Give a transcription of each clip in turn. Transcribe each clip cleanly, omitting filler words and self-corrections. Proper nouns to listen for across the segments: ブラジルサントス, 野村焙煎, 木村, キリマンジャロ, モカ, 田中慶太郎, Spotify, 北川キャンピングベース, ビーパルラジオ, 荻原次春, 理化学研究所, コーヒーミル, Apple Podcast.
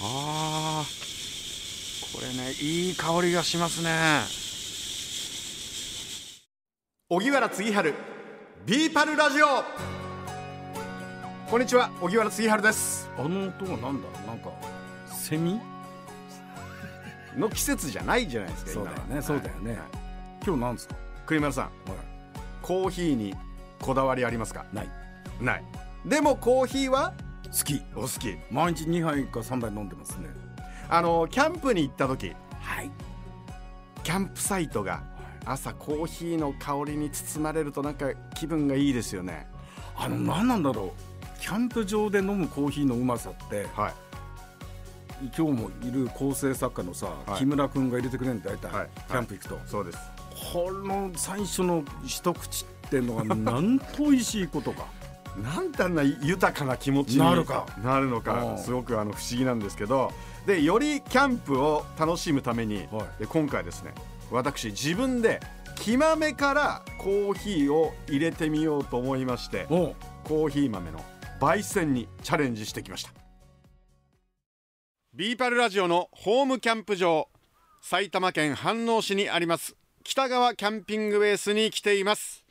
あー、これね、いい香りがしますね。荻原次春ビーパルラジオ。こんにちは、荻原次春です。あの音がなんだろう、なんかセミの季節じゃないじゃないですか。そうだよね、はい、そうだよね、はい、今日なんですか栗丸さん、はい、コーヒーにこだわりありますか？ないない。でもコーヒーは好き。お好き。毎日2杯か3杯飲んでますね。キャンプに行った時、はい、キャンプサイトが朝コーヒーの香りに包まれるとなんか気分がいいですよね。何なんだろう、キャンプ場で飲むコーヒーのうまさって、はい、今日もいる構成作家のさ、はい、木村くんが入れてくれるんだいたい、はい、キャンプ行くと、はい、そうです。この最初の一口ってのがなんと美味しいことかなんてあんな豊かな気持ちになるのか、すごく不思議なんですけど、でよりキャンプを楽しむために、はい、で今回ですね、私自分で木豆からコーヒーを入れてみようと思いまして、コーヒー豆の焙煎にチャレンジしてきました。ビーパルラジオのホームキャンプ場、埼玉県飯能市にあります北川キャンピングベースに来ています。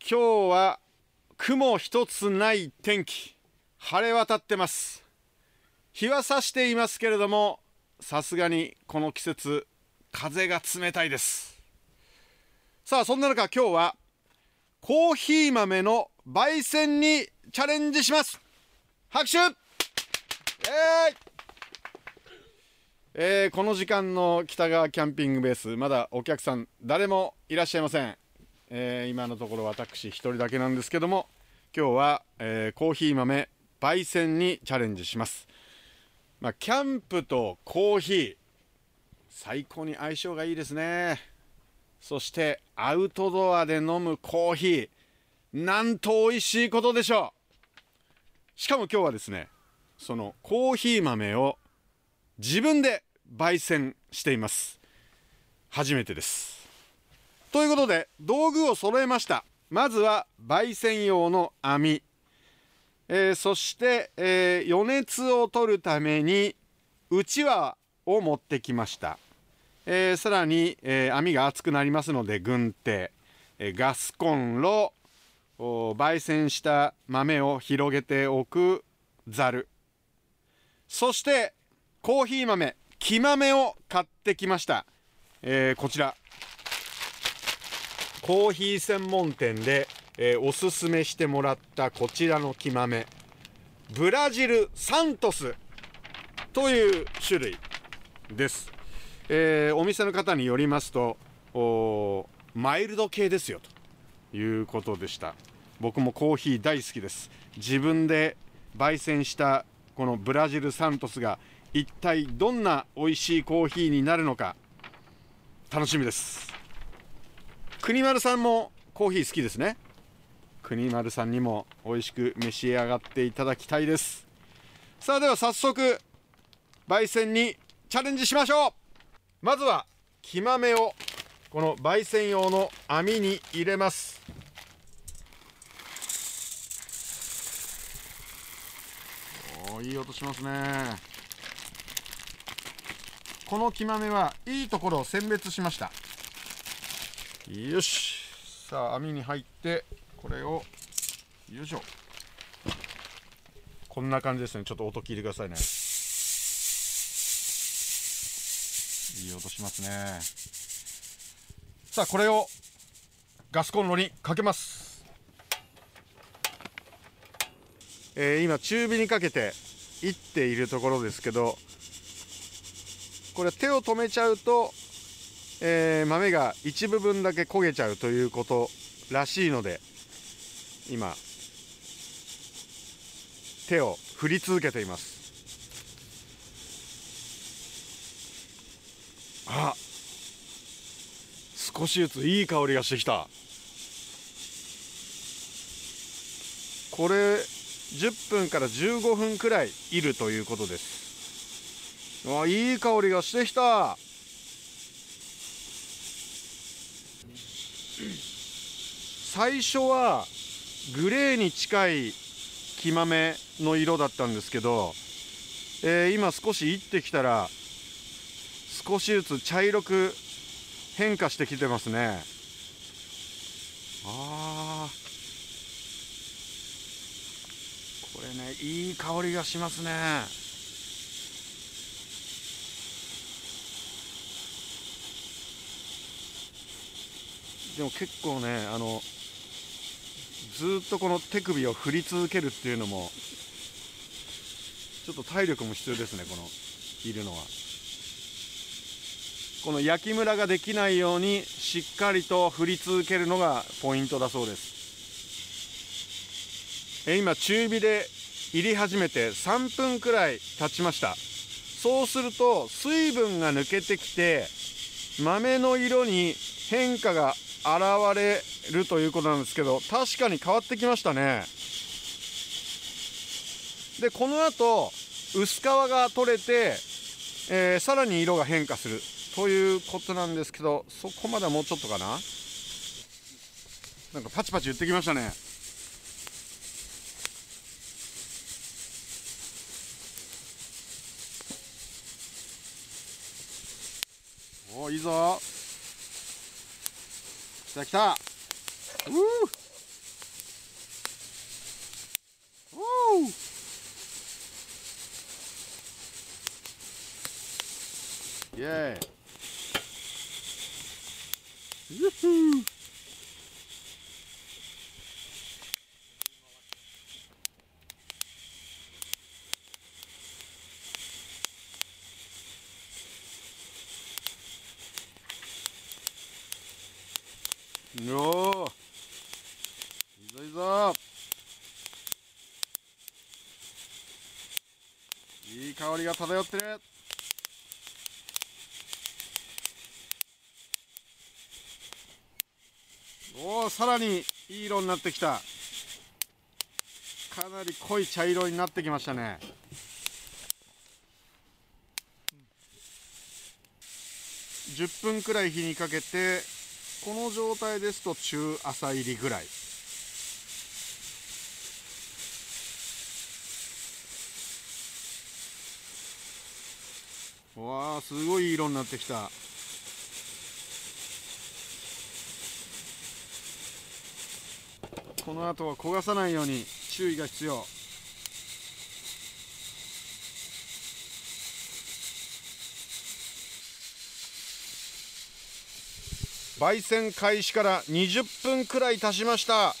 今日は雲一つない天気、晴れ渡ってます。日は差していますけれども、さすがにこの季節風が冷たいです。さあ、そんな中今日はコーヒー豆の焙煎にチャレンジします。拍手。この時間の北川キャンピングベース、まだお客さん誰もいらっしゃいません。今のところ私一人だけなんですけども、今日は、コーヒー豆焙煎にチャレンジします。まあ、キャンプとコーヒー最高に相性がいいですね。そしてアウトドアで飲むコーヒー、なんと美味しいことでしょう。しかも今日はですね、そのコーヒー豆を自分で焙煎しています。初めてです。ということで道具を揃えました。まずは焙煎用の網、そして、余熱を取るためにうちわを持ってきました。さらに、網が熱くなりますので軍手、ガスコンロ、焙煎した豆を広げておくざる、そしてコーヒー豆、木豆を買ってきました。こちらコーヒー専門店で、おすすめしてもらったこちらの木豆、ブラジルサントスという種類です。お店の方によりますとマイルド系ですよということでした。僕もコーヒー大好きです。自分で焙煎したこのブラジルサントスが一体どんな美味しいコーヒーになるのか楽しみです。国丸さんもコーヒー好きですね。国丸さんにも美味しく召し上がっていただきたいです。さあ、では早速焙煎にチャレンジしましょう。まずは木豆をこの焙煎用の網に入れます。お、いい音しますね。この木豆はいいところを選別しました。よし、さあ網に入ってこれをよいしょ、こんな感じですね。ちょっと音聞いてくださいね。いい音しますね。さあ、これをガスコンロにかけます。今中火にかけていっているところですけど、これ手を止めちゃうと、豆が一部分だけ焦げちゃうということらしいので、今手を振り続けています。あ、少しずついい香りがしてきた。これ10分から15分くらいいるということです。あ、いい香りがしてきた。最初はグレーに近い木豆の色だったんですけど、今少しいってきたら少しずつ茶色く変化してきてますね。あー、これね、いい香りがしますね。でも結構ね、ずっとこの手首を振り続けるっていうのもちょっと体力も必要ですね。このいるのはこの焼きムラができないようにしっかりと振り続けるのがポイントだそうです。今中火で入り始めて3分くらい経ちました。そうすると水分が抜けてきて豆の色に変化が現れるということなんですけど、確かに変わってきましたね。でこの後薄皮が取れて、さらに色が変化するということなんですけど、そこまではもうちょっとかな。なんかパチパチ言ってきましたね。おお、いいぞ。きたきた。イエーイ。よー、いいぞいいぞ、いい香りが漂ってる。おお、さらにいい色になってきた。かなり濃い茶色になってきましたね。10分くらい火にかけて、この状態ですと中朝入りぐらい。わー、すごい色になってきた。この後は焦がさないように注意が必要。焙煎開始から20分くらい経ちました。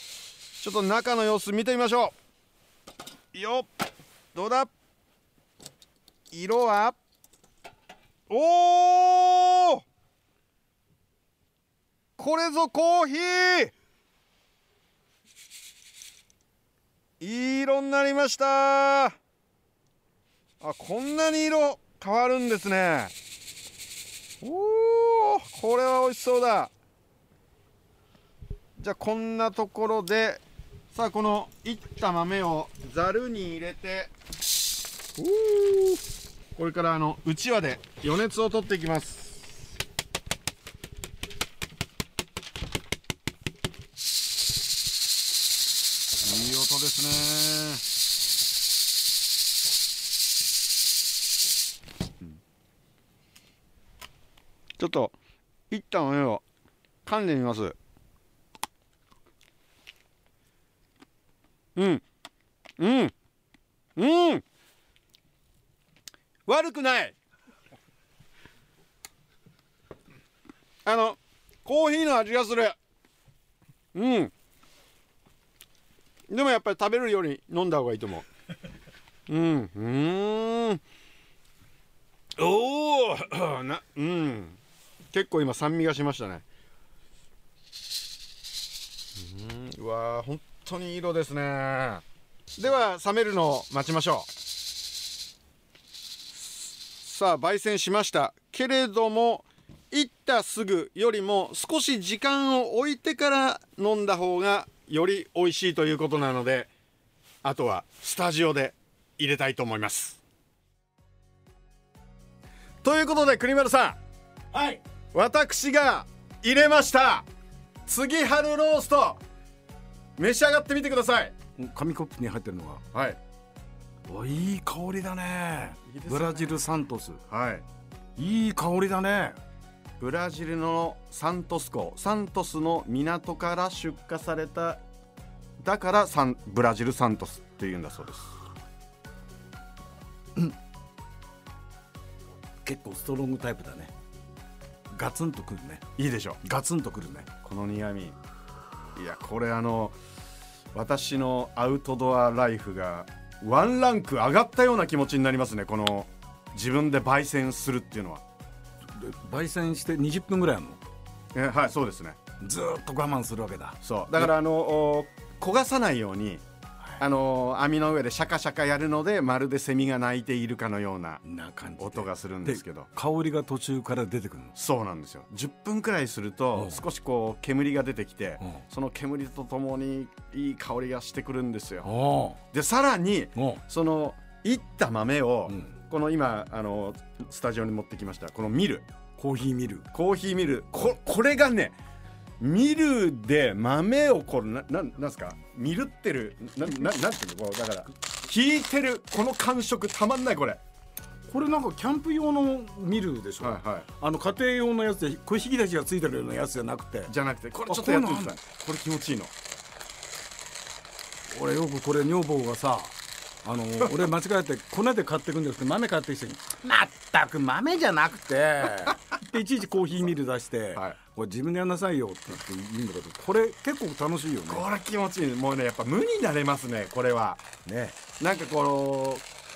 ちょっと中の様子見てみましょう。よっ、どうだ、色は。おー、これぞコーヒー。いい色になりました。あ、こんなに色変わるんですね。おー、これは美味しそうだ。じゃあこんなところでさあ、このいった豆をざるに入れて、これからうちわで余熱を取っていきます。いい音ですね。ちょっと一旦豆を噛んでみます。うんうんうん、悪くない。コーヒーの味がする。うん、でもやっぱり食べるより飲んだ方がいいと思う。うん、おお、うん、結構今酸味がしましたね。うわー、本当にいい色ですね。では冷めるのを待ちましょう。さあ、焙煎しましたけれども、いったすぐよりも少し時間を置いてから飲んだ方がより美味しいということなので、あとはスタジオで入れたいと思います。ということで栗丸さん、はい、私が入れました杉春ロースト、召し上がってみてください。紙コップに入ってるのは、はい、いい香りだね。いいですね。ブラジルサントス、はい、いい香りだね。ブラジルのサントス港、サントスの港から出荷された、だからブラジルサントスっていうんだそうです。結構ストロングタイプだね。ガツンとくるね。いいでしょ。ガツンとくるね。この苦味。いや、これ私のアウトドアライフがワンランク上がったような気持ちになりますね。この自分で焙煎するっていうのは。焙煎して20分ぐらいあるの？はい、そうですね。ずっと我慢するわけだ。そう。だから焦がさないように、網の上でシャカシャカやるので、まるでセミが鳴いているかのような音がするんですけど、香りが途中から出てくるの。そうなんですよ。10分くらいすると少しこう煙が出てきて、その煙とともにいい香りがしてくるんですよ。でさらにそのいった豆を、この今スタジオに持ってきましたこのミル、コーヒーミル、これがね、ミルで豆をこれなんすかミルってるなんていうのこう、だから引いてるこの感触たまんない。これなんかキャンプ用のミルでしょ、はいはい、家庭用のやつで小引き出しがついてるようなやつじゃなくてこれちょっとやってみてください。これ気持ちいいの。俺よくこれ女房がさ俺間違えて粉で買ってくんですけど、豆買ってきて全く豆じゃなくてでいちいちコーヒーミル出して、はい、これ自分でやんなさいよって言っていいんだけど、これ結構楽しいよね。これ気持ちいい。もうね、やっぱ無になれますね、これはね。なんかこの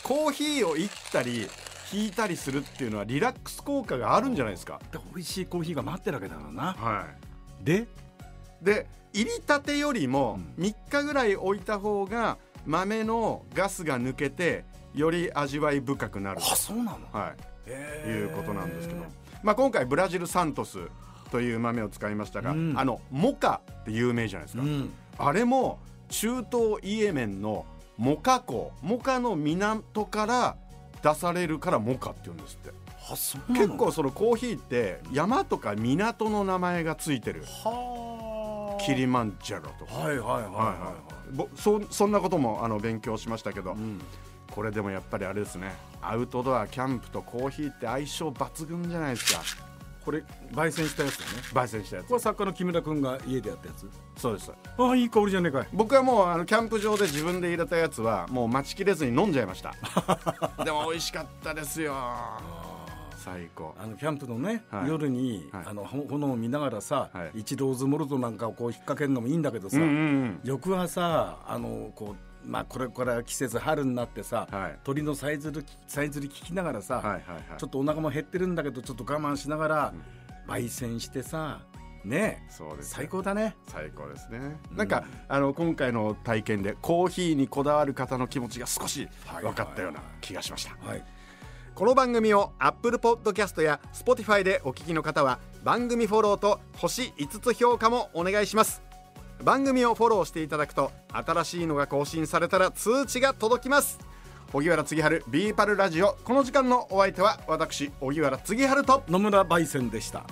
コーヒーをいったり引いたりするっていうのはリラックス効果があるんじゃないですか。美味しいコーヒーが待ってるわけだからな、はい、で入りたてよりも3日ぐらい置いた方が豆のガスが抜けてより味わい深くなる。あ、そうなの、はい、いうことなんですけど、今回ブラジルサントスという豆を使いましたが、モカって有名じゃないですか、うん、あれも中東イエメンのモカ港、モカの港から出されるからモカっていうんですって。あ、そうなの。結構そのコーヒーって山とか港の名前がついてる。はー、キリマンジャロとか、はいはいはいはい、はいそんなことも勉強しましたけど、これでもやっぱりあれですね、アウトドアキャンプとコーヒーって相性抜群じゃないですか。これ焙煎したやつだね。焙煎したやつ、これ作家の木村君が家でやったやつ。そうです。あ、いい香りじゃねえかい。僕はもうキャンプ場で自分で入れたやつはもう待ちきれずに飲んじゃいましたでも美味しかったですよ。最高。キャンプのね、はい、夜に、はい、炎を見ながらさ、はい、一ローズモルトなんかをこう引っ掛けるのもいいんだけどさ、翌朝さ、これ季節春になってさ、はい、鳥のさえずり聞きながらさ、はいはいはい、ちょっとお腹も減ってるんだけどちょっと我慢しながら、焙煎してさね、そうですね、最高だね。最高ですね。なんか、今回の体験でコーヒーにこだわる方の気持ちが少し分かったような気がしました、はいはいはい。この番組を Apple Podcast や Spotify でお聞きの方は、番組フォローと星5つ評価もお願いします。番組をフォローしていただくと新しいのが更新されたら通知が届きます。荻原継春ビーパルラジオ、この時間のお相手は私荻原継春と野村焙煎でした。